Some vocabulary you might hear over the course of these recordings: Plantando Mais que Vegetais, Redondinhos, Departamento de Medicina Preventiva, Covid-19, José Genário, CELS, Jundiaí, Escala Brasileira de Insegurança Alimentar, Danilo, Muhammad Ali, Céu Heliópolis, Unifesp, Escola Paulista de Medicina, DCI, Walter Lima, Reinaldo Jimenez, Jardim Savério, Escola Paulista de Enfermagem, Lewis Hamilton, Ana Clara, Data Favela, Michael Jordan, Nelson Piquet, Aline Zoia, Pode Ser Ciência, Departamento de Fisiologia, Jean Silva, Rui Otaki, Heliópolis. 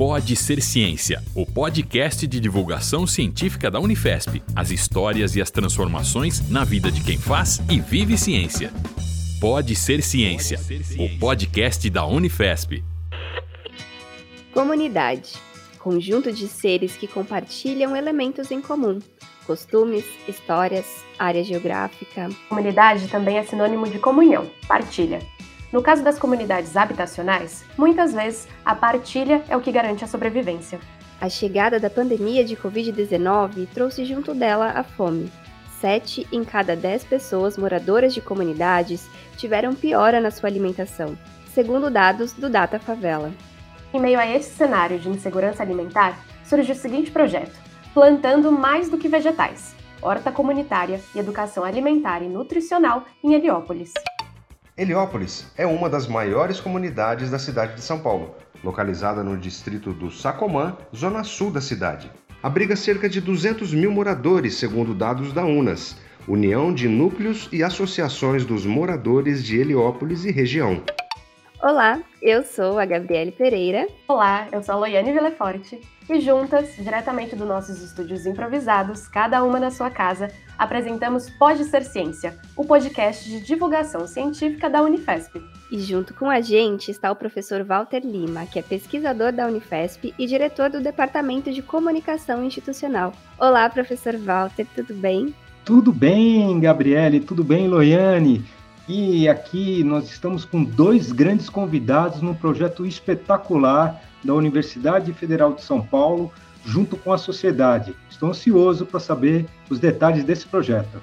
Pode Ser Ciência, o podcast de divulgação científica da Unifesp. As histórias e as transformações na vida de quem faz e vive ciência. Pode Ser Ciência, o podcast da Unifesp. Comunidade, conjunto de seres que compartilham elementos em comum, costumes, histórias, área geográfica. Comunidade também é sinônimo de comunhão, partilha. No caso das comunidades habitacionais, muitas vezes a partilha é o que garante a sobrevivência. A chegada da pandemia de Covid-19 trouxe junto dela a fome. 7 em cada 10 pessoas moradoras de comunidades tiveram piora na sua alimentação, segundo dados do Data Favela. Em meio a esse cenário de insegurança alimentar, surge o seguinte projeto: Plantando Mais do que Vegetais, horta comunitária e educação alimentar e nutricional em Heliópolis. Heliópolis é uma das maiores comunidades da cidade de São Paulo, localizada no distrito do Sacomã, zona sul da cidade. Abriga cerca de 200 mil moradores, segundo dados da Unas, União de Núcleos e Associações dos Moradores de Heliópolis e Região. Olá, eu sou a Gabriele Pereira. Olá, eu sou a Loiane Villeforte. E juntas, diretamente dos nossos estúdios improvisados, cada uma na sua casa, apresentamos Pode Ser Ciência, o podcast de divulgação científica da Unifesp. E junto com a gente está o professor Walter Lima, que é pesquisador da Unifesp e diretor do Departamento de Comunicação Institucional. Olá, professor Walter, tudo bem? Tudo bem, Gabriele, tudo bem, Loiane? E aqui nós estamos com 2 grandes convidados num projeto espetacular da Universidade Federal de São Paulo, junto com a sociedade. Estou ansioso para saber os detalhes desse projeto.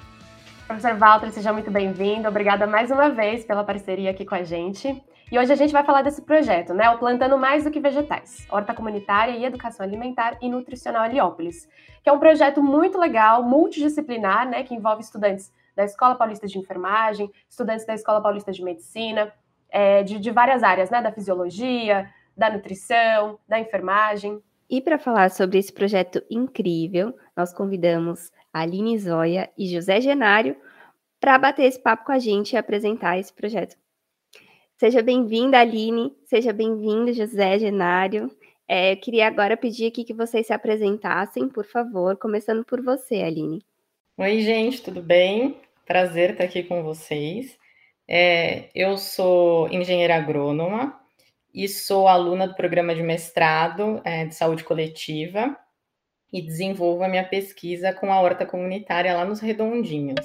Professor Walter, seja muito bem-vindo. Obrigada mais uma vez pela parceria aqui com a gente. E hoje a gente vai falar desse projeto, né? O Plantando Mais do que Vegetais, horta comunitária e educação alimentar e nutricional Heliópolis, que é um projeto muito legal, multidisciplinar, né? Que envolve estudantes da Escola Paulista de Enfermagem, estudantes da Escola Paulista de Medicina, de várias áreas, né, da fisiologia, da nutrição, da enfermagem. E para falar sobre esse projeto incrível, nós convidamos a Aline Zoia e José Genário para bater esse papo com a gente e apresentar esse projeto. Seja bem-vinda, Aline, seja bem-vindo, José Genário. Eu queria agora pedir aqui que vocês se apresentassem, por favor, começando por você, Aline. Oi, gente, tudo bem? Prazer estar aqui com vocês. Eu sou engenheira agrônoma e sou aluna do programa de mestrado de saúde coletiva e desenvolvo a minha pesquisa com a horta comunitária lá nos Redondinhos.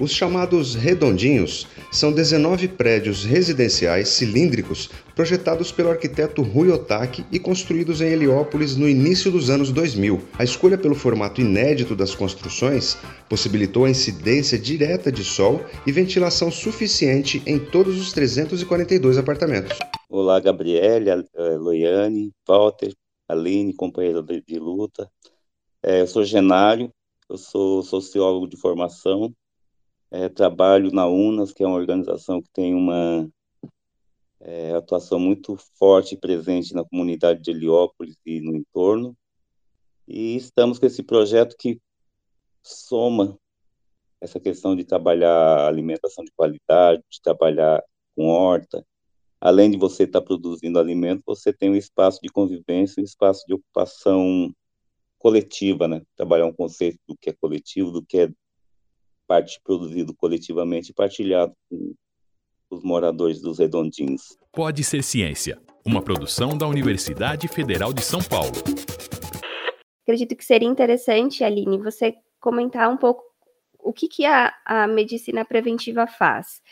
Os chamados Redondinhos são 19 prédios residenciais cilíndricos projetados pelo arquiteto Rui Otaki e construídos em Heliópolis no início dos anos 2000. A escolha pelo formato inédito das construções possibilitou a incidência direta de sol e ventilação suficiente em todos os 342 apartamentos. Olá, Gabriele, Loiane, Walter, Aline, companheira de luta. Eu sou Genário, eu sou sociólogo de formação. Trabalho na Unas, que é uma organização que tem uma atuação muito forte e presente na comunidade de Heliópolis e no entorno. E estamos com esse projeto que soma essa questão de trabalhar alimentação de qualidade, de trabalhar com horta. Além de você estar produzindo alimento, você tem um espaço de convivência, um espaço de ocupação coletiva, né? Trabalhar um conceito do que é coletivo, do que é parte produzido coletivamente e partilhado com os moradores dos Redondinhos. Pode Ser Ciência, uma produção da Universidade Federal de São Paulo. Acredito que seria interessante, Aline, você comentar um pouco o que a medicina preventiva faz.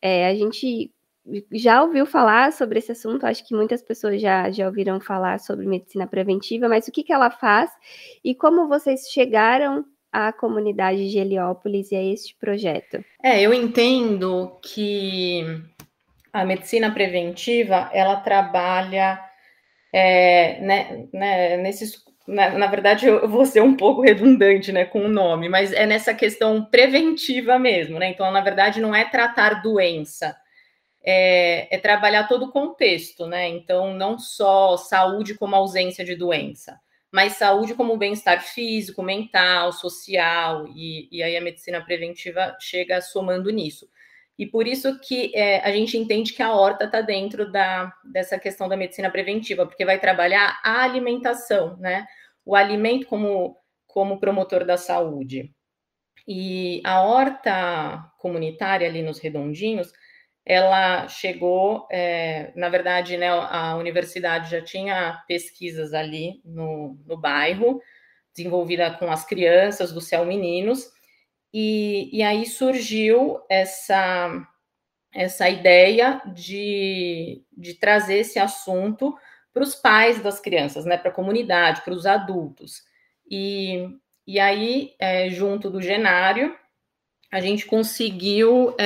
A gente já ouviu falar sobre esse assunto, acho que muitas pessoas já ouviram falar sobre medicina preventiva, mas o que ela faz e como vocês chegaram à comunidade de Heliópolis e a este projeto? Eu entendo que a medicina preventiva, ela trabalha, na verdade, eu vou ser um pouco redundante, né, com o nome, mas é nessa questão preventiva mesmo, né? Então, na verdade, não é tratar doença, é trabalhar todo o contexto, né? Então, não só saúde como ausência de doença, mas saúde como bem-estar físico, mental, social, e aí a medicina preventiva chega somando nisso. E por isso que a gente entende que a horta está dentro dessa questão da medicina preventiva, porque vai trabalhar a alimentação, né? O alimento como promotor da saúde. E a horta comunitária ali nos Redondinhos, ela chegou, na verdade, né, a universidade já tinha pesquisas ali no bairro, desenvolvida com as crianças do Céu Meninos, e aí surgiu essa ideia de trazer esse assunto para os pais das crianças, né, para a comunidade, para os adultos. E aí, junto do Genário, a gente conseguiu...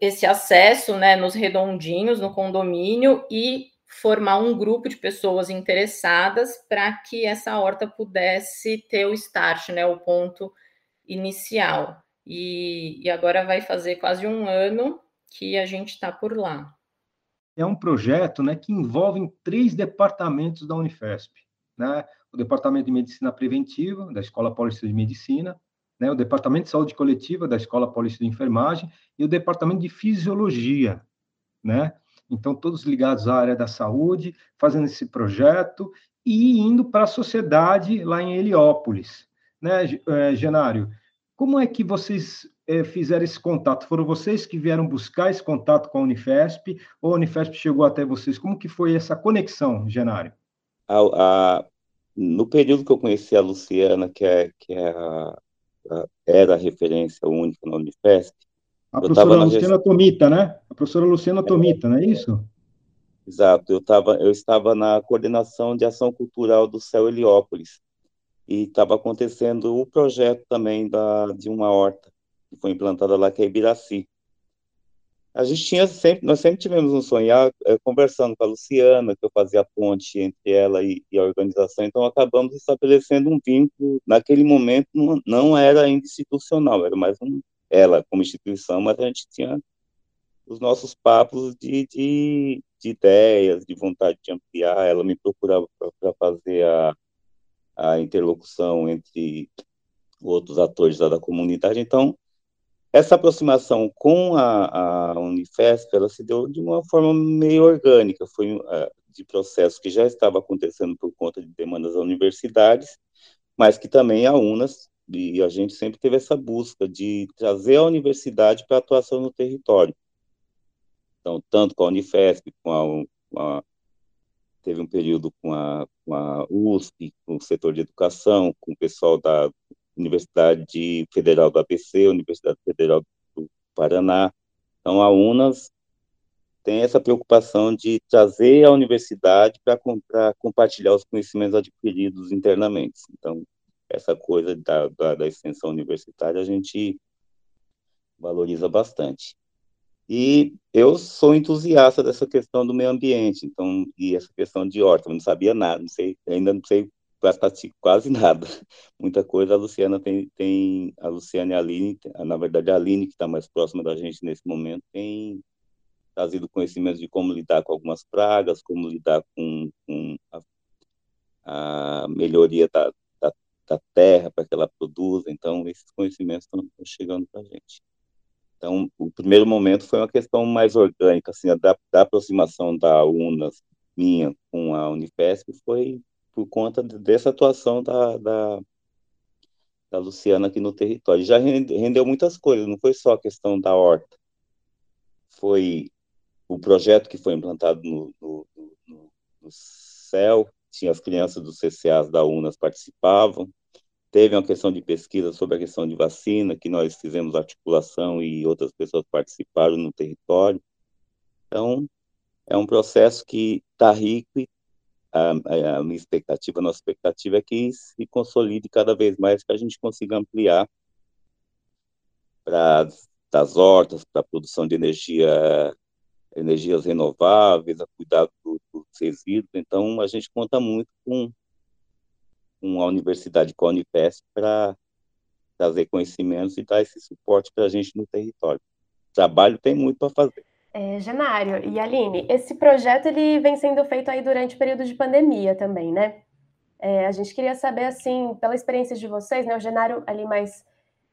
esse acesso, né, nos Redondinhos, no condomínio, e formar um grupo de pessoas interessadas para que essa horta pudesse ter o start, né, o ponto inicial. E agora vai fazer quase um ano que a gente está por lá. É um projeto, né, que envolve 3 departamentos da Unifesp, né? O Departamento de Medicina Preventiva, da Escola Paulista de Medicina, né, o Departamento de Saúde Coletiva da Escola Paulista de Enfermagem e o Departamento de Fisiologia, né? Então, todos ligados à área da saúde, fazendo esse projeto e indo para a sociedade lá em Heliópolis, né, Genário? Como é que vocês fizeram esse contato? Foram vocês que vieram buscar esse contato com a Unifesp ou a Unifesp chegou até vocês? Como que foi essa conexão, Genário? No período que eu conheci a Luciana, que era a referência única na Unifesp. A professora Luciana Tomita, né? A professora Luciana Tomita, não é isso? Exato. Eu estava na coordenação de ação cultural do Céu Heliópolis e estava acontecendo o projeto também de uma horta que foi implantada lá, que é Ibiraci. Nós sempre tivemos um sonho, conversando com a Luciana, que eu fazia a ponte entre ela e a organização, então acabamos estabelecendo um vínculo. Naquele momento não era institucional, era mais ela como instituição, mas a gente tinha os nossos papos de ideias, de vontade de ampliar. Ela me procurava para fazer a interlocução entre outros atores da comunidade, então essa aproximação com a Unifesp, ela se deu de uma forma meio orgânica, foi de processo que já estava acontecendo por conta de demandas das universidades, mas que também a Unas, e a gente sempre teve essa busca de trazer a universidade para atuação no território. Então, tanto com a Unifesp, teve um período com a USP, com o setor de educação, com o pessoal da Universidade Federal do ABC, Universidade Federal do Paraná. Então, a Unas tem essa preocupação de trazer a universidade para compartilhar os conhecimentos adquiridos internamente. Então, essa coisa da extensão universitária a gente valoriza bastante. E eu sou entusiasta dessa questão do meio ambiente, então, e essa questão de horta, eu não sabia nada, ainda não sei quase nada, muita coisa. A Luciana e a Aline, na verdade a Aline, que está mais próxima da gente nesse momento, tem trazido conhecimento de como lidar com algumas pragas, como lidar com a melhoria da terra para que ela produza, então esses conhecimentos estão chegando para a gente. Então, o primeiro momento foi uma questão mais orgânica, assim, da aproximação da Unas, minha, com a Unifesp, foi por conta dessa atuação da Luciana aqui no território. Já rendeu muitas coisas, não foi só a questão da horta. Foi o projeto que foi implantado no CEL, tinha as crianças dos CCAs da Unas participavam, teve uma questão de pesquisa sobre a questão de vacina, que nós fizemos articulação e outras pessoas participaram no território. Então, é um processo que está rico e a minha expectativa, a nossa expectativa é que se consolide cada vez mais, que a gente consiga ampliar para as hortas, para a produção de energias renováveis, a cuidado dos resíduos. Então, a gente conta muito com a universidade, com a Unifesp, para trazer conhecimentos e dar esse suporte para a gente no território. O trabalho tem muito para fazer. Genário e Aline, esse projeto ele vem sendo feito aí durante o período de pandemia também, né? A gente queria saber, assim, pela experiência de vocês, né? O Genário ali mais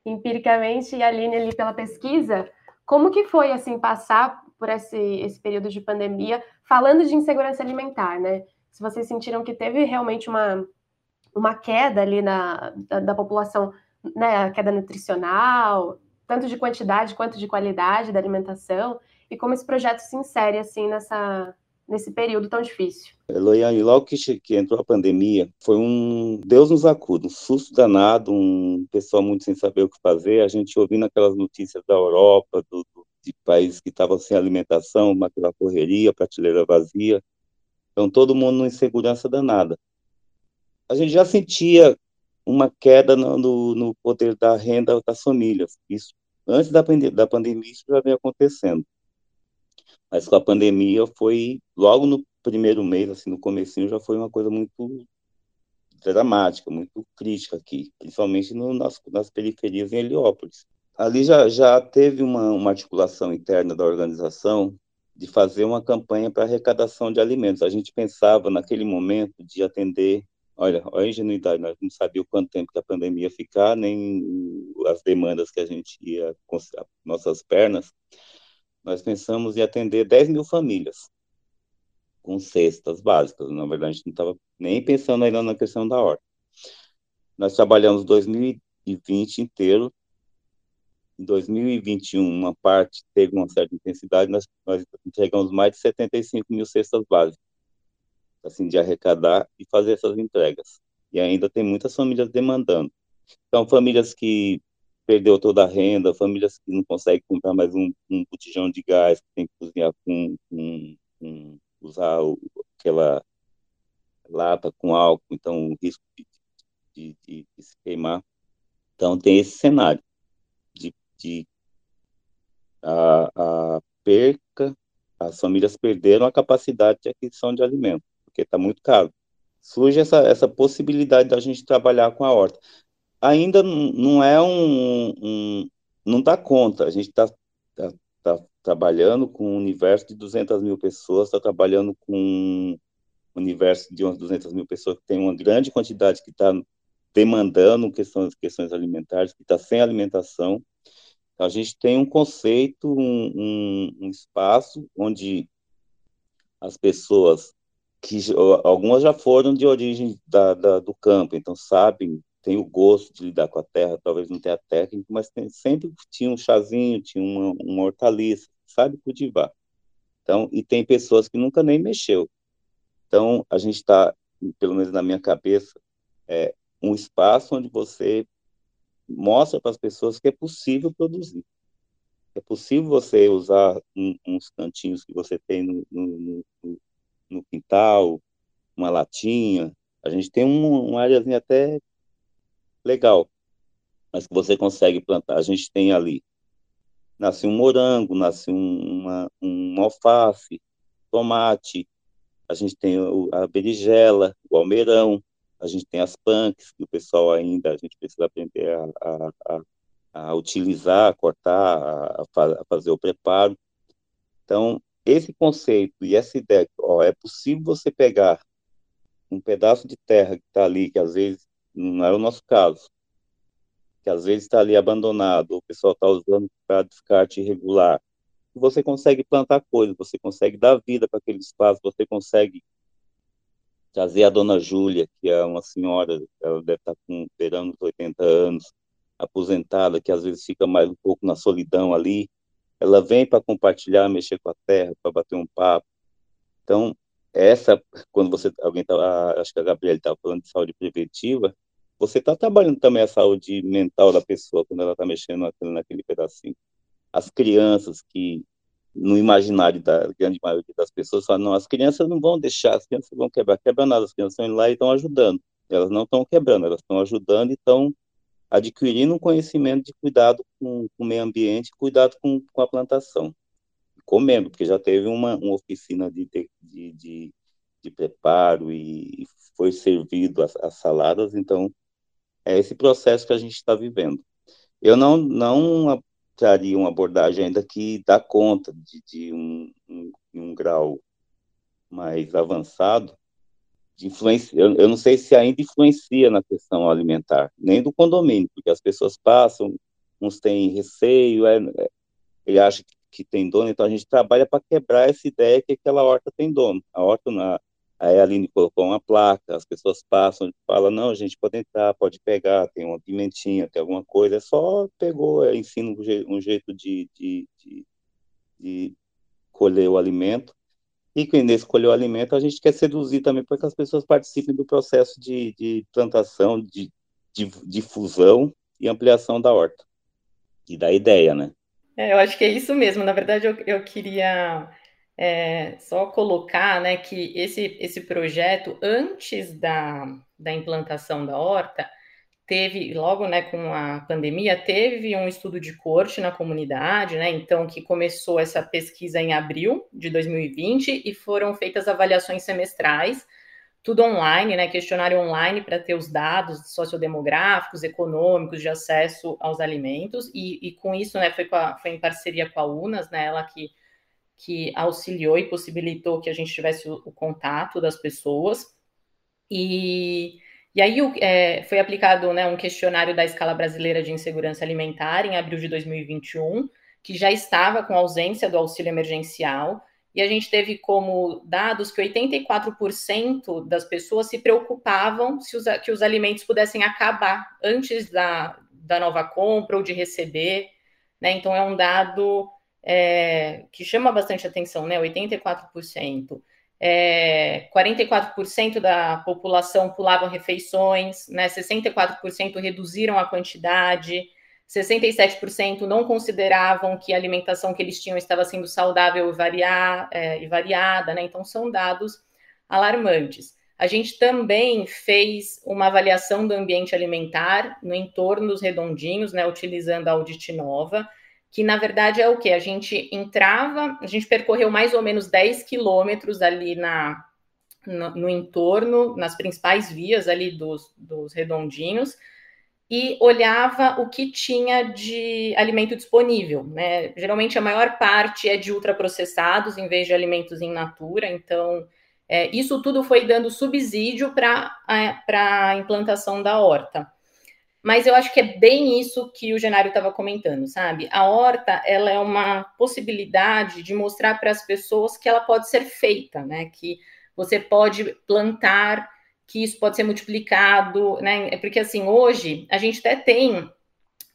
empiricamente, e a Aline ali pela pesquisa, como que foi, assim, passar por esse período de pandemia, falando de insegurança alimentar, né? Se vocês sentiram que teve realmente uma queda ali da população, né, a queda nutricional, tanto de quantidade quanto de qualidade da alimentação, e como esse projeto se insere, assim, nesse período tão difícil. Loiane, logo que entrou a pandemia, foi um Deus nos acuda, um susto danado, um pessoal muito sem saber o que fazer, a gente ouvindo aquelas notícias da Europa, de países que estavam sem alimentação, aquela correria, prateleira vazia, então todo mundo numa insegurança danada. A gente já sentia uma queda no poder da renda das famílias, isso antes da pandemia isso já vem acontecendo. Mas com a pandemia foi, logo no primeiro mês, assim, no comecinho, já foi uma coisa muito dramática, muito crítica aqui, principalmente nas periferias em Heliópolis. Ali já teve uma articulação interna da organização de fazer uma campanha para arrecadação de alimentos. A gente pensava naquele momento de atender, olha a ingenuidade, nós não sabíamos quanto tempo que a pandemia ia ficar, nem as demandas que a gente ia com nossas pernas. Nós pensamos em atender 10 mil famílias com cestas básicas. Na verdade, a gente não estava nem pensando ainda na questão da horta. Nós trabalhamos 2020 inteiro. Em 2021, uma parte teve uma certa intensidade. Nós entregamos mais de 75 mil cestas básicas, assim, de arrecadar e fazer essas entregas. E ainda tem muitas famílias demandando. Então, famílias que perdeu toda a renda, famílias que não conseguem comprar mais um botijão de gás, que tem que cozinhar com usar aquela lata com álcool, então o risco de se queimar. Então tem esse cenário de perca, as famílias perderam a capacidade de aquisição de alimento, porque está muito caro. Surge essa possibilidade da gente trabalhar com a horta. Ainda não é não dá conta, a gente está trabalhando com um universo de 200 mil pessoas, está trabalhando com um universo de umas 200 mil pessoas, que tem uma grande quantidade que está demandando questões alimentares, que está sem alimentação. A gente tem um conceito, um espaço onde as pessoas, que algumas já foram de origem do campo, então sabem, tem o gosto de lidar com a terra, talvez não tenha a técnica, mas sempre tinha um chazinho, tinha uma hortaliça, sabe cultivar. Então, e tem pessoas que nunca nem mexeu. Então, a gente está, pelo menos na minha cabeça, um espaço onde você mostra para as pessoas que é possível produzir. É possível você usar uns cantinhos que você tem no quintal, uma latinha. A gente tem uma áreazinha até legal, mas que você consegue plantar. A gente tem ali, nasce um morango, nasce uma alface, tomate, a gente tem a berinjela, o almeirão, a gente tem as punks, que o pessoal ainda, a gente precisa aprender a utilizar, a cortar, a fazer o preparo. Então, esse conceito e essa ideia, é possível você pegar um pedaço de terra que está ali, que às vezes não era o nosso caso, que às vezes está ali abandonado, o pessoal está usando para descarte irregular, você consegue plantar coisas, você consegue dar vida para aquele espaço, você consegue trazer a dona Júlia, que é uma senhora, ela deve estar com beirando os 80 anos, aposentada, que às vezes fica mais um pouco na solidão ali, ela vem para compartilhar, mexer com a terra, para bater um papo. Então, quando alguém tá, acho que a Gabriele estava falando de saúde preventiva, você está trabalhando também a saúde mental da pessoa, quando ela está mexendo naquele pedacinho. As crianças que, no imaginário da grande maioria das pessoas, falam, não, as crianças não vão deixar, as crianças vão quebrar nada, as crianças estão indo lá e estão ajudando. Elas não estão quebrando, elas estão ajudando e estão adquirindo um conhecimento de cuidado com o meio ambiente, cuidado com a plantação. Comendo, porque já teve uma oficina de preparo e foi servido as saladas, então é esse processo que a gente está vivendo. Eu não traria uma abordagem ainda que dá conta de um grau mais avançado de influência. Eu não sei se ainda influencia na questão alimentar, nem do condomínio, porque as pessoas passam, uns têm receio, ele acha que tem dono, então a gente trabalha para quebrar essa ideia que aquela horta tem dono. A horta, aí a Aline colocou uma placa, as pessoas passam e falam, não, gente, pode entrar, pode pegar, tem uma pimentinha, tem alguma coisa, só pegou, ensina um jeito de colher o alimento. E quando escolheu o alimento, a gente quer seduzir também para que as pessoas participem do processo de plantação, de difusão e ampliação da horta e da ideia, né? Eu acho que é isso mesmo. Na verdade, eu queria só colocar, né, que esse projeto, antes da implantação da horta, teve, logo, né, com a pandemia, teve um estudo de corte na comunidade, né, então que começou essa pesquisa em abril de 2020 e foram feitas avaliações semestrais, tudo online, né, questionário online para ter os dados sociodemográficos, econômicos, de acesso aos alimentos e com isso, né, foi em parceria com a Unas, né, ela que auxiliou e possibilitou que a gente tivesse o contato das pessoas E aí foi aplicado, né, um questionário da Escala Brasileira de Insegurança Alimentar em abril de 2021, que já estava com ausência do auxílio emergencial, e a gente teve como dados que 84% das pessoas se preocupavam que os alimentos pudessem acabar antes da nova compra ou de receber, né? Então é um dado que chama bastante atenção, né? 84%. 44% da população pulavam refeições, né? 64% reduziram a quantidade, 67% não consideravam que a alimentação que eles tinham estava sendo saudável e variada, né? Então são dados alarmantes. A gente também fez uma avaliação do ambiente alimentar no entorno dos Redondinhos, né? Utilizando a Audit Nova, que na verdade é o que? A gente percorreu mais ou menos 10 quilômetros ali no entorno, nas principais vias ali dos Redondinhos, e olhava o que tinha de alimento disponível, né? Geralmente a maior parte é de ultraprocessados, em vez de alimentos in natura, então isso tudo foi dando subsídio para a implantação da horta. Mas eu acho que é bem isso que o Genário estava comentando, sabe? A horta, ela é uma possibilidade de mostrar para as pessoas que ela pode ser feita, né? Que você pode plantar, que isso pode ser multiplicado, né? Porque, assim, hoje a gente até tem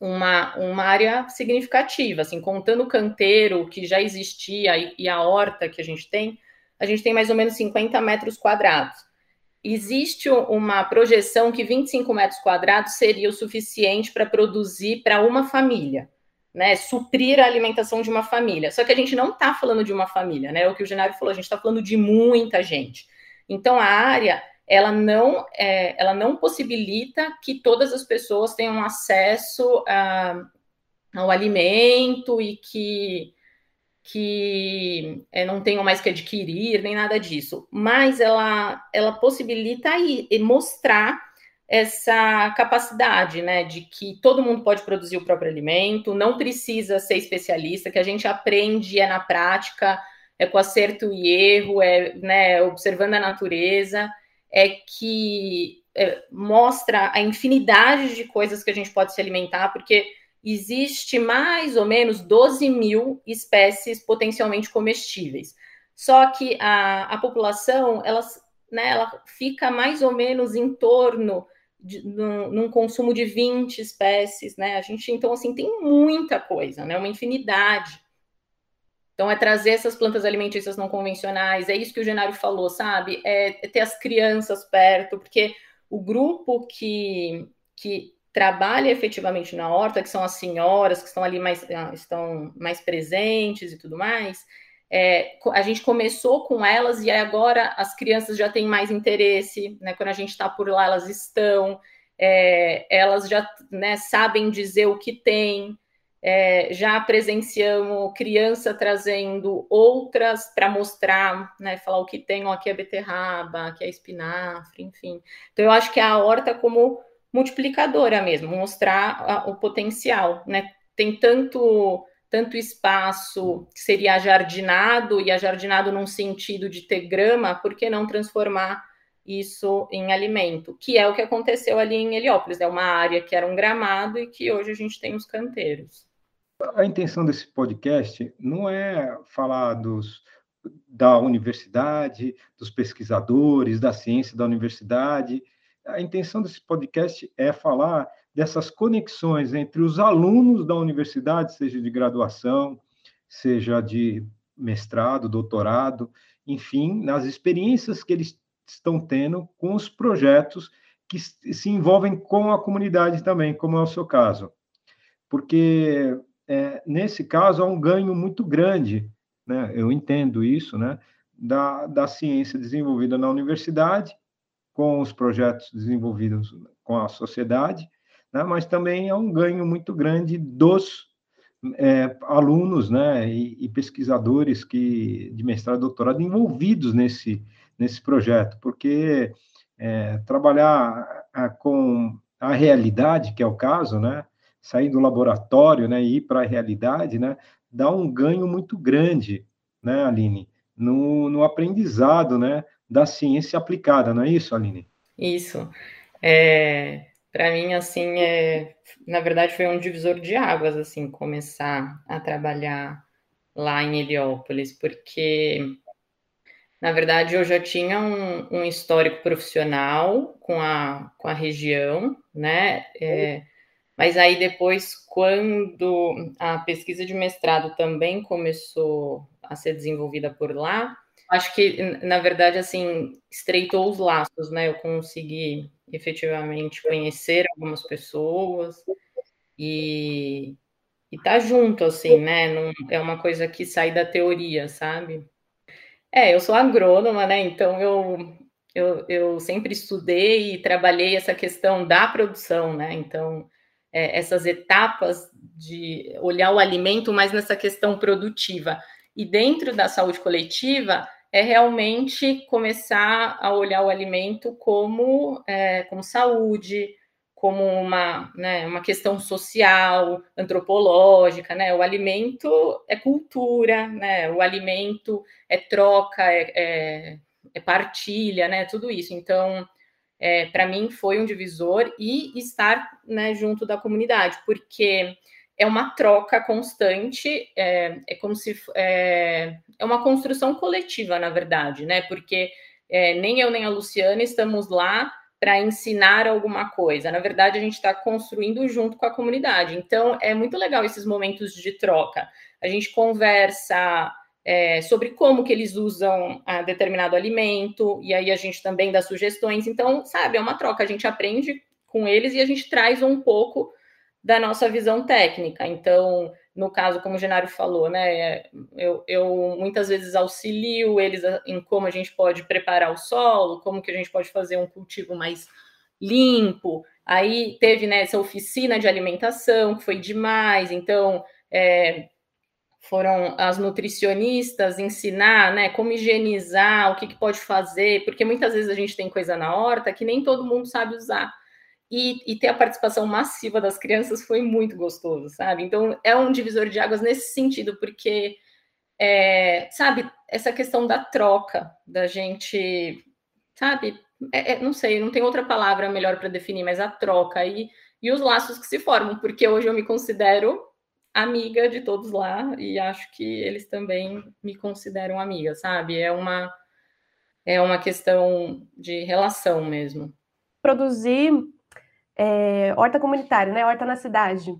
uma área significativa, assim, contando o canteiro que já existia e a horta que a gente tem mais ou menos 50 metros quadrados. Existe uma projeção que 25 metros quadrados seria o suficiente para produzir para uma família, né? Suprir a alimentação de uma família. Só que a gente não está falando de uma família, né? É o que o Genário falou, a gente está falando de muita gente. Então, a área, ela não possibilita que todas as pessoas tenham acesso ao alimento e que não tenham mais que adquirir, nem nada disso, mas ela possibilita aí mostrar essa capacidade, né, de que todo mundo pode produzir o próprio alimento, não precisa ser especialista, que a gente aprende na prática, com acerto e erro, né, observando a natureza, que mostra a infinidade de coisas que a gente pode se alimentar, porque existe mais ou menos 12 mil espécies potencialmente comestíveis. Só que a população, ela fica mais ou menos em torno de num consumo de 20 espécies, né? A gente, então, assim, tem muita coisa, né? Uma infinidade. Então, é trazer essas plantas alimentícias não convencionais, é isso que o Genário falou, sabe? É ter as crianças perto, porque o grupo que trabalha efetivamente na horta, que são as senhoras que estão ali estão mais presentes e tudo mais, a gente começou com elas e agora as crianças já têm mais interesse, né? Quando a gente está por lá, elas estão, elas já, né, sabem dizer o que tem, já presenciamos criança trazendo outras para mostrar, né, falar o que tem, ó, aqui é beterraba, aqui é espinafre, enfim. Então eu acho que a horta como multiplicadora mesmo, mostrar o potencial, né? Tem tanto espaço que seria ajardinado, e ajardinado num sentido de ter grama, por que não transformar isso em alimento, que é o que aconteceu ali em Heliópolis, é uma área que era um gramado e que hoje a gente tem os canteiros. A intenção desse podcast não é falar da universidade, dos pesquisadores, da ciência da universidade. A intenção desse podcast é falar dessas conexões entre os alunos da universidade, seja de graduação, seja de mestrado, doutorado, enfim, nas experiências que eles estão tendo com os projetos que se envolvem com a comunidade também, como é o seu caso. Porque, nesse caso, há um ganho muito grande, né? Eu entendo isso, né? Da ciência desenvolvida na universidade, com os projetos desenvolvidos com a sociedade, né? Mas também há um ganho muito grande dos alunos, né? E pesquisadores de mestrado e doutorado envolvidos nesse projeto, porque trabalhar com a realidade, que é o caso, né? Sair do laboratório, né, e ir para a realidade, né, dá um ganho muito grande, né, Aline, no aprendizado, né, da ciência aplicada, não é isso, Aline? Isso. Para mim, assim, na verdade, foi um divisor de águas, assim, começar a trabalhar lá em Heliópolis, porque, na verdade, eu já tinha um histórico profissional com a região, né? Mas aí depois, quando a pesquisa de mestrado também começou a ser desenvolvida por lá, acho que, na verdade, assim, estreitou os laços, né? Eu consegui efetivamente conhecer algumas pessoas e tá junto, assim, né? Não, é uma coisa que sai da teoria, sabe? Eu sou agrônoma, né? Então eu sempre estudei e trabalhei essa questão da produção, né? Então, essas etapas de olhar o alimento mais nessa questão produtiva. E dentro da saúde coletiva, é realmente começar a olhar o alimento como saúde, como uma questão social, antropológica, né? O alimento é cultura, né? O alimento é troca, é partilha, né? Tudo isso. Então, para mim, foi um divisor e estar, né, junto da comunidade, porque é uma troca constante, como se... É uma construção coletiva, na verdade, né? Porque nem eu nem a Luciana estamos lá para ensinar alguma coisa. Na verdade, a gente está construindo junto com a comunidade. Então, é muito legal esses momentos de troca. A gente conversa... sobre como que eles usam determinado alimento, e aí a gente também dá sugestões. Então, sabe, é uma troca, a gente aprende com eles e a gente traz um pouco da nossa visão técnica. Então, no caso, como o Genário falou, né, eu muitas vezes auxilio eles em como a gente pode preparar o solo, como que a gente pode fazer um cultivo mais limpo. Aí teve, né, essa oficina de alimentação, que foi demais. Então, foram as nutricionistas ensinar, né, como higienizar, o que pode fazer, porque muitas vezes a gente tem coisa na horta que nem todo mundo sabe usar. E ter a participação massiva das crianças foi muito gostoso, sabe? Então, é um divisor de águas nesse sentido, porque, sabe, essa questão da troca, da gente, sabe, não sei, não tem outra palavra melhor para definir, mas a troca e os laços que se formam, porque hoje eu me considero amiga de todos lá, e acho que eles também me consideram amiga, sabe? É uma questão de relação mesmo. Produzir horta comunitária, né? Horta na cidade.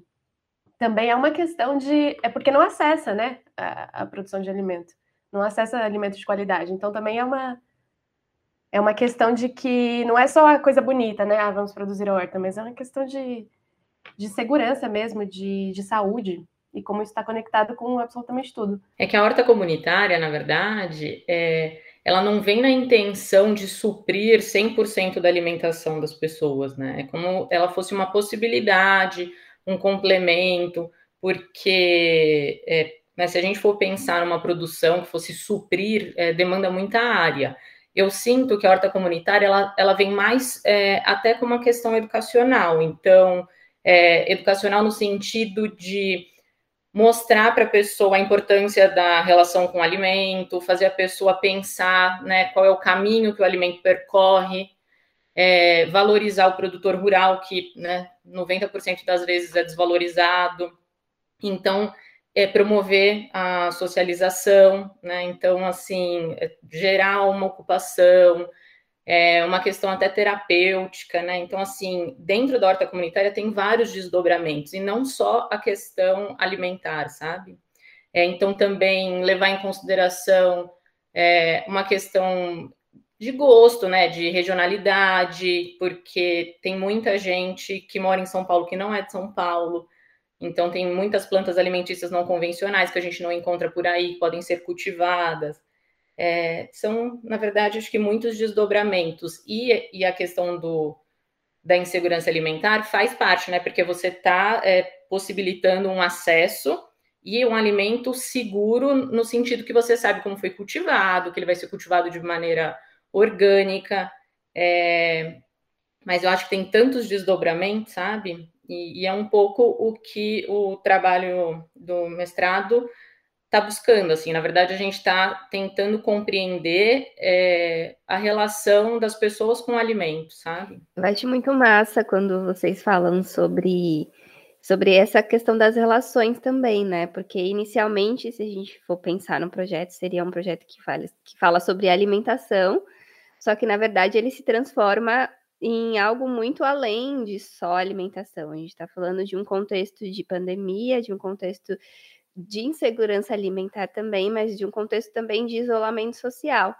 Também é uma questão de... porque não acessa, né? A produção de alimento. Não acessa alimentos de qualidade. Então, também é uma questão de que não é só a coisa bonita, né? Vamos produzir horta, mas é uma questão de segurança mesmo, de saúde, e como isso está conectado com absolutamente tudo. É que a horta comunitária, na verdade, ela não vem na intenção de suprir 100% da alimentação das pessoas, né? É como ela fosse uma possibilidade, um complemento, porque se a gente for pensar numa produção que fosse suprir, demanda muita área. Eu sinto que a horta comunitária, ela vem mais até com uma questão educacional, então... educacional no sentido de mostrar para a pessoa a importância da relação com o alimento, fazer a pessoa pensar, né, qual é o caminho que o alimento percorre, valorizar o produtor rural, que, né, 90% das vezes é desvalorizado. Então, promover a socialização, né? Então, assim, gerar uma ocupação, uma questão até terapêutica, né? Então, assim, dentro da horta comunitária tem vários desdobramentos, e não só a questão alimentar, sabe? Então, também levar em consideração uma questão de gosto, né? De regionalidade, porque tem muita gente que mora em São Paulo que não é de São Paulo, então tem muitas plantas alimentícias não convencionais que a gente não encontra por aí, que podem ser cultivadas. São, na verdade, acho que muitos desdobramentos. E a questão da insegurança alimentar faz parte, né? Porque você está possibilitando um acesso e um alimento seguro no sentido que você sabe como foi cultivado, que ele vai ser cultivado de maneira orgânica. Mas eu acho que tem tantos desdobramentos, sabe? E é um pouco o que o trabalho do mestrado está buscando, assim. Na verdade, a gente está tentando compreender a relação das pessoas com o alimento, sabe? Eu acho muito massa quando vocês falam sobre essa questão das relações também, né? Porque, inicialmente, se a gente for pensar no projeto, seria um projeto que fala sobre alimentação, só que, na verdade, ele se transforma em algo muito além de só alimentação. A gente está falando de um contexto de pandemia, de um contexto de insegurança alimentar também, mas de um contexto também de isolamento social.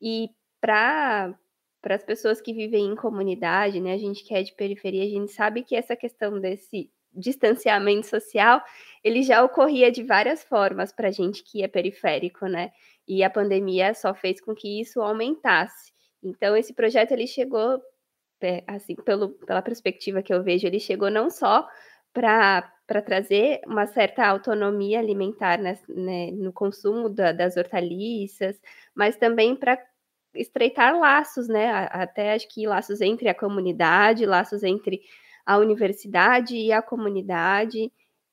E para as pessoas que vivem em comunidade, né, a gente que é de periferia, a gente sabe que essa questão desse distanciamento social, ele já ocorria de várias formas para a gente que é periférico, né? E a pandemia só fez com que isso aumentasse. Então, esse projeto, ele chegou, assim, pela perspectiva que eu vejo, ele chegou não só para trazer uma certa autonomia alimentar, né, no consumo das hortaliças, mas também para estreitar laços, né, até acho que laços entre a comunidade, laços entre a universidade e a comunidade.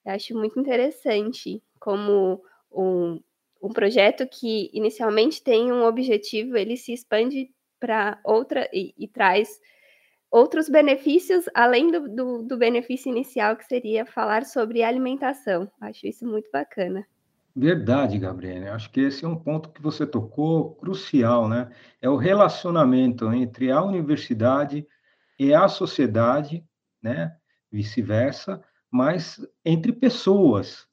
Eu acho muito interessante como um projeto que inicialmente tem um objetivo, ele se expande para outra e traz outros benefícios, além do benefício inicial, que seria falar sobre alimentação. Acho isso muito bacana. Verdade, Gabriele. Acho que esse é um ponto que você tocou, crucial, né? É o relacionamento entre a universidade e a sociedade, né? Vice-versa, mas entre pessoas,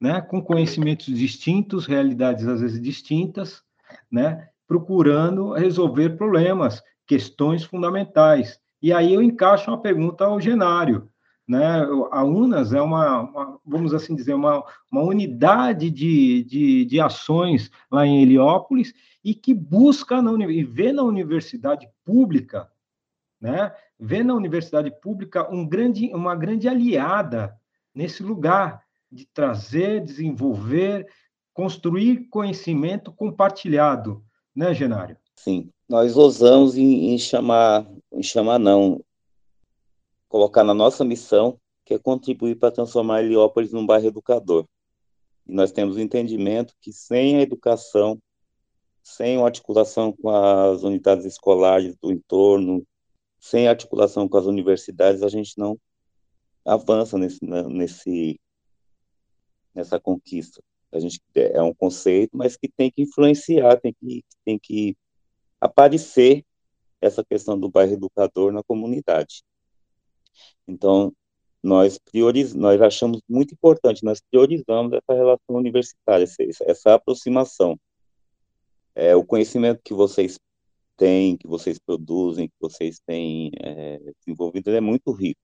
né? Com conhecimentos distintos, realidades às vezes distintas, né? Procurando resolver problemas, questões fundamentais. E aí eu encaixo uma pergunta ao Genário, né? A Unas é uma vamos assim dizer, uma unidade de ações lá em Heliópolis e que busca e vê na universidade pública, né? Vê na universidade pública uma grande aliada nesse lugar de trazer, desenvolver, construir conhecimento compartilhado, né, Genário? Sim. Nós ousamos colocar na nossa missão, que é contribuir para transformar Heliópolis num bairro educador. E nós temos o entendimento que sem a educação, sem a articulação com as unidades escolares do entorno, sem a articulação com as universidades, a gente não avança nessa conquista. A gente é um conceito, mas que tem que influenciar, tem que aparecer essa questão do bairro educador na comunidade. Então, nós achamos muito importante, nós priorizamos essa relação universitária, essa aproximação. O conhecimento que vocês têm, que vocês produzem, que vocês têm desenvolvido, ele é muito rico.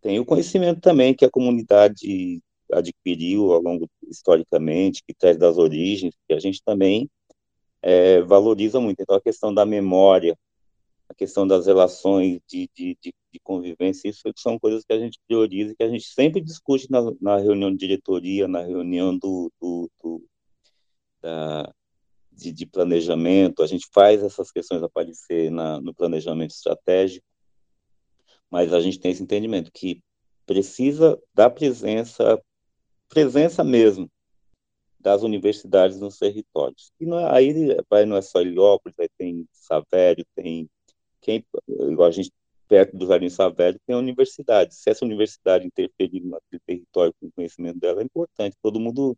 Tem o conhecimento também que a comunidade adquiriu ao longo, historicamente, que traz das origens, que a gente também valoriza muito. Então, a questão da memória, a questão das relações de convivência, isso são coisas que a gente prioriza, que a gente sempre discute na reunião de diretoria, na reunião de planejamento. A gente faz essas questões aparecer no planejamento estratégico, mas a gente tem esse entendimento que precisa da presença presença mesmo das universidades nos territórios. E não é, aí não é só Heliópolis, aí tem Savério, tem quem, igual a gente perto do Jardim Savério, tem a universidade. Se essa universidade interferir naquele território com o conhecimento dela, é importante. Todo mundo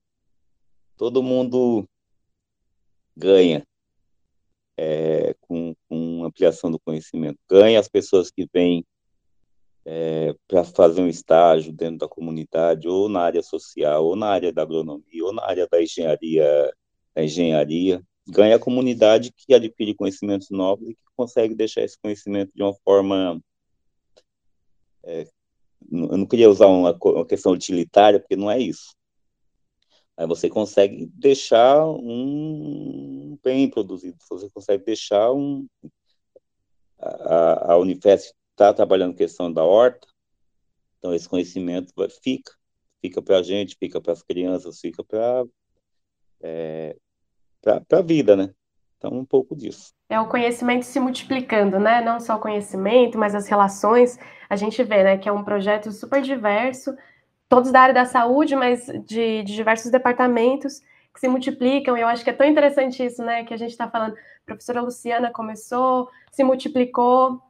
ganha com ampliação do conhecimento. Ganha as pessoas que vêm para fazer um estágio dentro da comunidade, ou na área social, ou na área da agronomia, ou na área da engenharia. Ganha a comunidade que adquire conhecimentos novos e que consegue deixar esse conhecimento de uma forma... eu não queria usar uma questão utilitária, porque não é isso. Aí você consegue deixar um bem produzido, você consegue deixar um... A Unifesp está trabalhando questão da horta, então esse conhecimento fica para a gente, fica para as crianças, fica para... para a vida, né? Então, um pouco disso. É o conhecimento se multiplicando, né? Não só o conhecimento, mas as relações. A gente vê, né, que é um projeto super diverso, todos da área da saúde, mas de diversos departamentos que se multiplicam. E eu acho que é tão interessante isso, né? Que a gente está falando. A professora Luciana começou, se multiplicou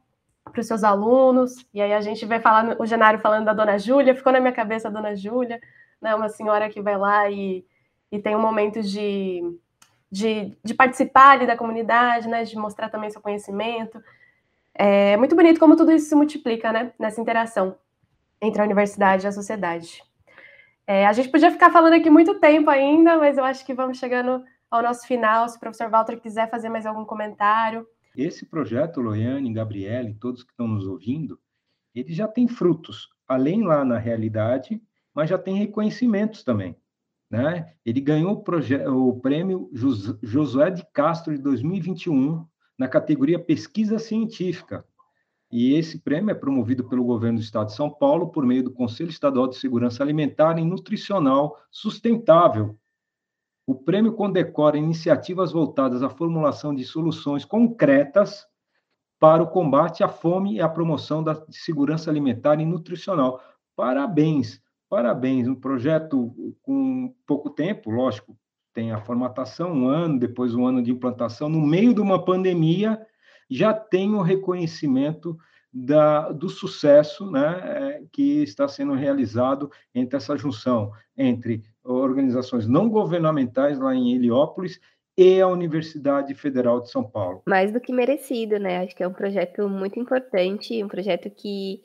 para os seus alunos. E aí a gente vai falar, o Genário falando da Dona Júlia, ficou na minha cabeça a Dona Júlia, né? Uma senhora que vai lá e tem um momento de participar ali da comunidade, né, de mostrar também seu conhecimento. É muito bonito como tudo isso se multiplica, né, nessa interação entre a universidade e a sociedade. A gente podia ficar falando aqui muito tempo ainda, mas eu acho que vamos chegando ao nosso final, se o professor Walter quiser fazer mais algum comentário. Esse projeto, Loiane, Gabriele, todos que estão nos ouvindo, ele já tem frutos, além lá na realidade, mas já tem reconhecimentos também. Né? Ele ganhou o prêmio Josué de Castro de 2021 na categoria Pesquisa Científica. E esse prêmio é promovido pelo governo do Estado de São Paulo por meio do Conselho Estadual de Segurança Alimentar e Nutricional Sustentável. O prêmio condecora iniciativas voltadas à formulação de soluções concretas para o combate à fome e à promoção da segurança alimentar e nutricional. Parabéns! Parabéns, um projeto com pouco tempo, lógico, tem a formatação, um ano, depois um ano de implantação, no meio de uma pandemia, já tem o reconhecimento do sucesso, né, que está sendo realizado entre essa junção, entre organizações não governamentais lá em Heliópolis e a Universidade Federal de São Paulo. Mais do que merecido, né? Acho que é um projeto muito importante, um projeto que...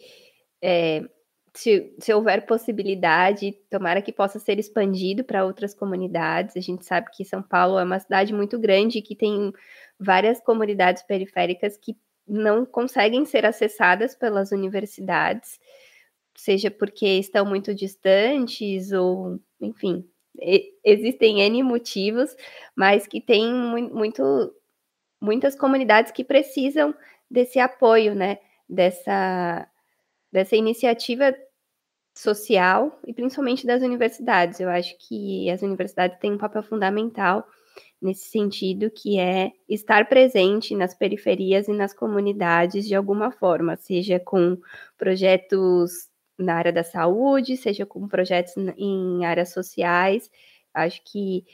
Se houver possibilidade, tomara que possa ser expandido para outras comunidades. A gente sabe que São Paulo é uma cidade muito grande e que tem várias comunidades periféricas que não conseguem ser acessadas pelas universidades, seja porque estão muito distantes ou, enfim, existem N motivos, mas que tem muitas comunidades que precisam desse apoio, né, dessa iniciativa social e principalmente das universidades. Eu acho que as universidades têm um papel fundamental nesse sentido, que é estar presente nas periferias e nas comunidades de alguma forma, seja com projetos na área da saúde, seja com projetos em áreas sociais. Acho que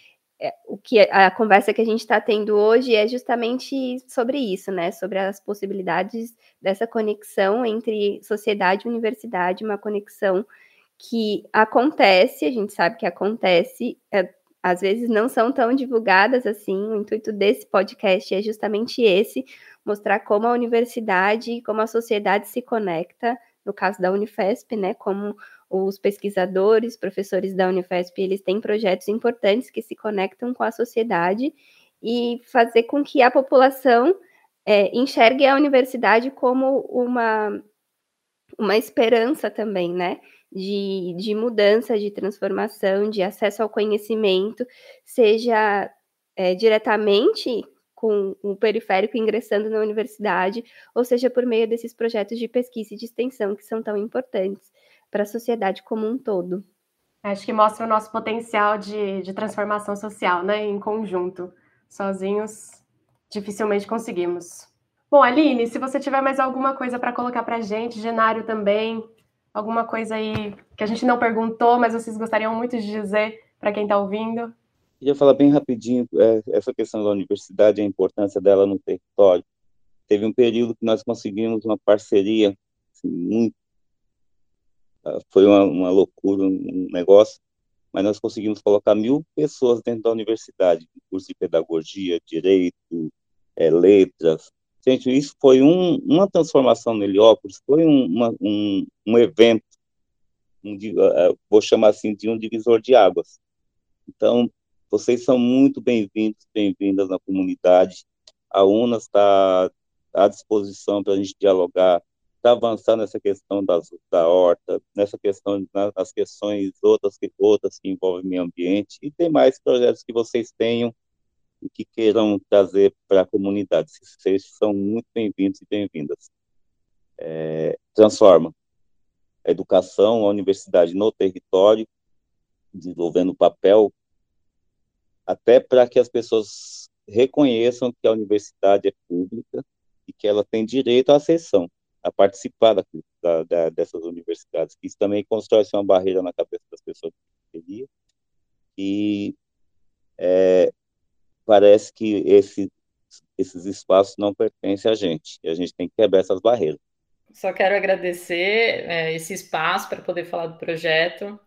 a conversa que a gente está tendo hoje é justamente sobre isso, né? Sobre as possibilidades dessa conexão entre sociedade e universidade, uma conexão que acontece, a gente sabe que acontece, às vezes não são tão divulgadas assim. O intuito desse podcast é justamente esse, mostrar como a universidade e como a sociedade se conecta, no caso da Unifesp, né? Como os pesquisadores, professores da Unifesp, eles têm projetos importantes que se conectam com a sociedade e fazer com que a população enxergue a universidade como uma esperança também, né? De mudança, de transformação, de acesso ao conhecimento, seja diretamente com o periférico ingressando na universidade, ou seja, por meio desses projetos de pesquisa e de extensão que são tão importantes para a sociedade como um todo. Acho que mostra o nosso potencial de transformação social, né? Em conjunto. Sozinhos, dificilmente conseguimos. Bom, Aline, se você tiver mais alguma coisa para colocar para a gente, Genário também, Alguma coisa aí que a gente não perguntou, mas vocês gostariam muito de dizer para quem está ouvindo? Eu ia falar bem rapidinho, essa questão da universidade, a importância dela no território. Teve um período que nós conseguimos uma parceria, assim, muito, foi uma loucura, um negócio, mas nós conseguimos colocar 1.000 pessoas dentro da universidade, curso de pedagogia, direito, letras. Gente, isso foi uma transformação no Heliópolis, foi um evento, vou chamar assim, de um divisor de águas. Então, vocês são muito bem-vindos, bem-vindas na comunidade. A Unas está à disposição para a gente dialogar, está avançando nessa questão da horta, nessa questão, nas questões outras que envolvem meio ambiente, e tem mais projetos que vocês tenham e que queiram trazer para a comunidade. Vocês são muito bem-vindos e bem-vindas. Transforma a educação, a universidade no território, desenvolvendo o papel, até para que as pessoas reconheçam que a universidade é pública e que ela tem direito à acessão, a participar dessas universidades. Isso também constrói uma barreira na cabeça das pessoas que queria. E parece que esses espaços não pertencem a gente, e a gente tem que quebrar essas barreiras. Só quero agradecer esse espaço para poder falar do projeto,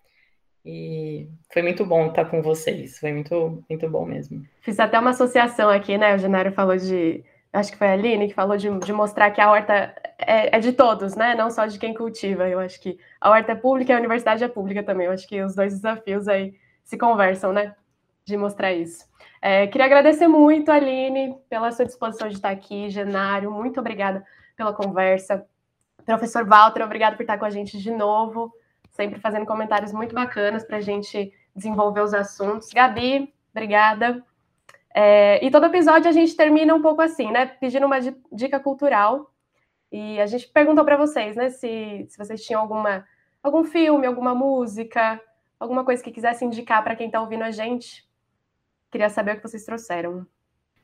e foi muito bom estar com vocês, foi muito, muito bom mesmo. Fiz até uma associação aqui, né, o Genário falou de... Acho que foi a Aline que falou de mostrar que a horta é de todos, né? Não só de quem cultiva. Eu acho que a horta é pública e a universidade é pública também. Eu acho que os dois desafios aí se conversam, né? De mostrar isso. Queria agradecer muito, Aline, pela sua disposição de estar aqui. Genário, muito obrigada pela conversa. Professor Walter, obrigado por estar com a gente de novo. Sempre fazendo comentários muito bacanas para a gente desenvolver os assuntos. Gabi, obrigada. E todo episódio a gente termina um pouco assim, né? Pedindo uma dica cultural. E a gente perguntou para vocês, né? Se vocês tinham algum filme, alguma música, alguma coisa que quisessem indicar para quem está ouvindo a gente. Queria saber o que vocês trouxeram.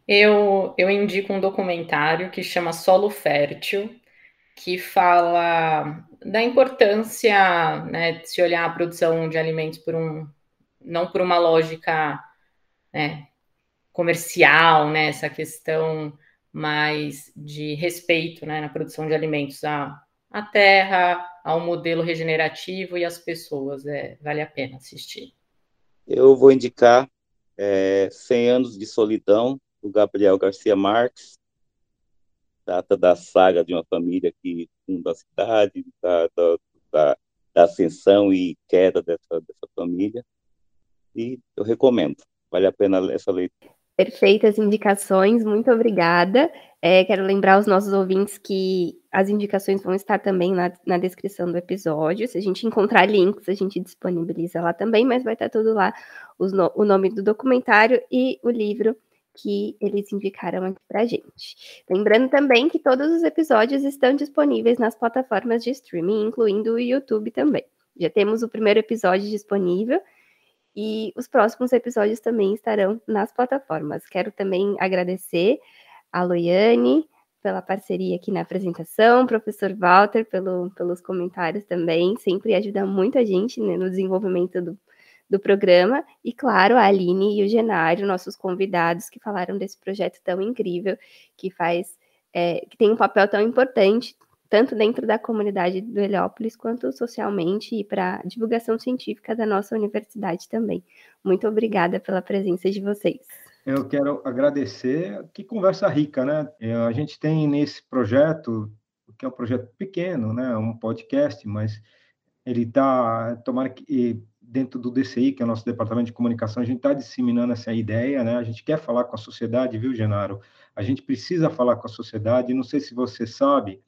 Eu indico um documentário que chama Solo Fértil, que fala da importância, né, de se olhar a produção de alimentos não por uma lógica, né, comercial, né, essa questão mais de respeito, né, na produção de alimentos à terra, ao modelo regenerativo e às pessoas. Vale a pena assistir. Eu vou indicar 100 anos de solidão, do Gabriel Garcia Márquez. Trata da saga de uma família que funda a cidade, da ascensão e queda dessa família. E eu recomendo, vale a pena essa leitura. Perfeitas indicações, muito obrigada. Quero lembrar os nossos ouvintes que as indicações vão estar também na descrição do episódio. Se a gente encontrar links, a gente disponibiliza lá também, mas vai estar tudo lá, o nome do documentário e o livro que eles indicaram aqui pra gente. Lembrando também que todos os episódios estão disponíveis nas plataformas de streaming, incluindo o YouTube também. Já temos o primeiro episódio disponível, e os próximos episódios também estarão nas plataformas. Quero também agradecer a Loiane pela parceria aqui na apresentação, professor Walter pelos comentários também, sempre ajuda muito a gente, né, no desenvolvimento do programa, e claro, a Aline e o Genário, nossos convidados que falaram desse projeto tão incrível, que tem um papel tão importante, tanto dentro da comunidade do Heliópolis, quanto socialmente, e para a divulgação científica da nossa universidade também. Muito obrigada pela presença de vocês. Eu quero agradecer, que conversa rica, né? A gente tem nesse projeto, que é um projeto pequeno, né? Um podcast, mas ele está, tomara que dentro do DCI, que é o nosso Departamento de Comunicação, a gente está disseminando essa ideia, né? A gente quer falar com a sociedade, viu, Genário? A gente precisa falar com a sociedade, não sei se você sabe,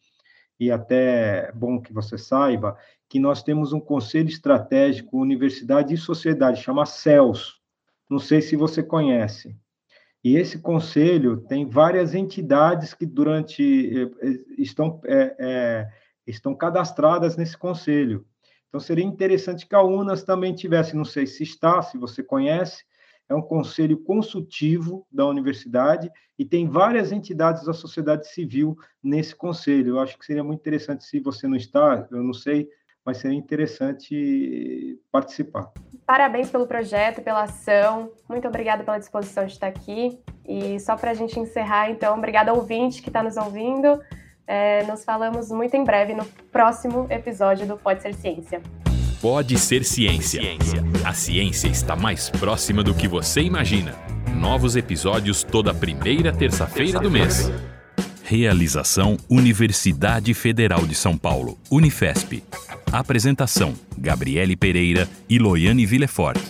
e até bom que você saiba, que nós temos um conselho estratégico, universidade e sociedade, chama CELS, não sei se você conhece. E esse conselho tem várias entidades que estão cadastradas nesse conselho. Então, seria interessante que a Unas também tivesse, não sei se está, se você conhece, é um conselho consultivo da universidade e tem várias entidades da sociedade civil nesse conselho. Eu acho que seria muito interessante, se você não está, eu não sei, mas seria interessante participar. Parabéns pelo projeto, pela ação. Muito obrigada pela disposição de estar aqui. E só para a gente encerrar, então, obrigada ao ouvinte que está nos ouvindo. Nos falamos muito em breve no próximo episódio do Pode Ser Ciência. Pode Ser Ciência. A ciência está mais próxima do que você imagina. Novos episódios toda primeira terça-feira do mês. Realização Universidade Federal de São Paulo, Unifesp. Apresentação: Gabriele Pereira e Loiane Villeforte.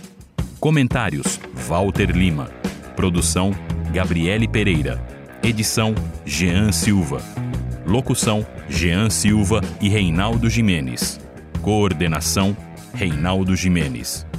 Comentários: Walter Lima. Produção: Gabriele Pereira. Edição: Jean Silva. Locução: Jean Silva e Reinaldo Jimenez. Coordenação: Reinaldo Jimenez.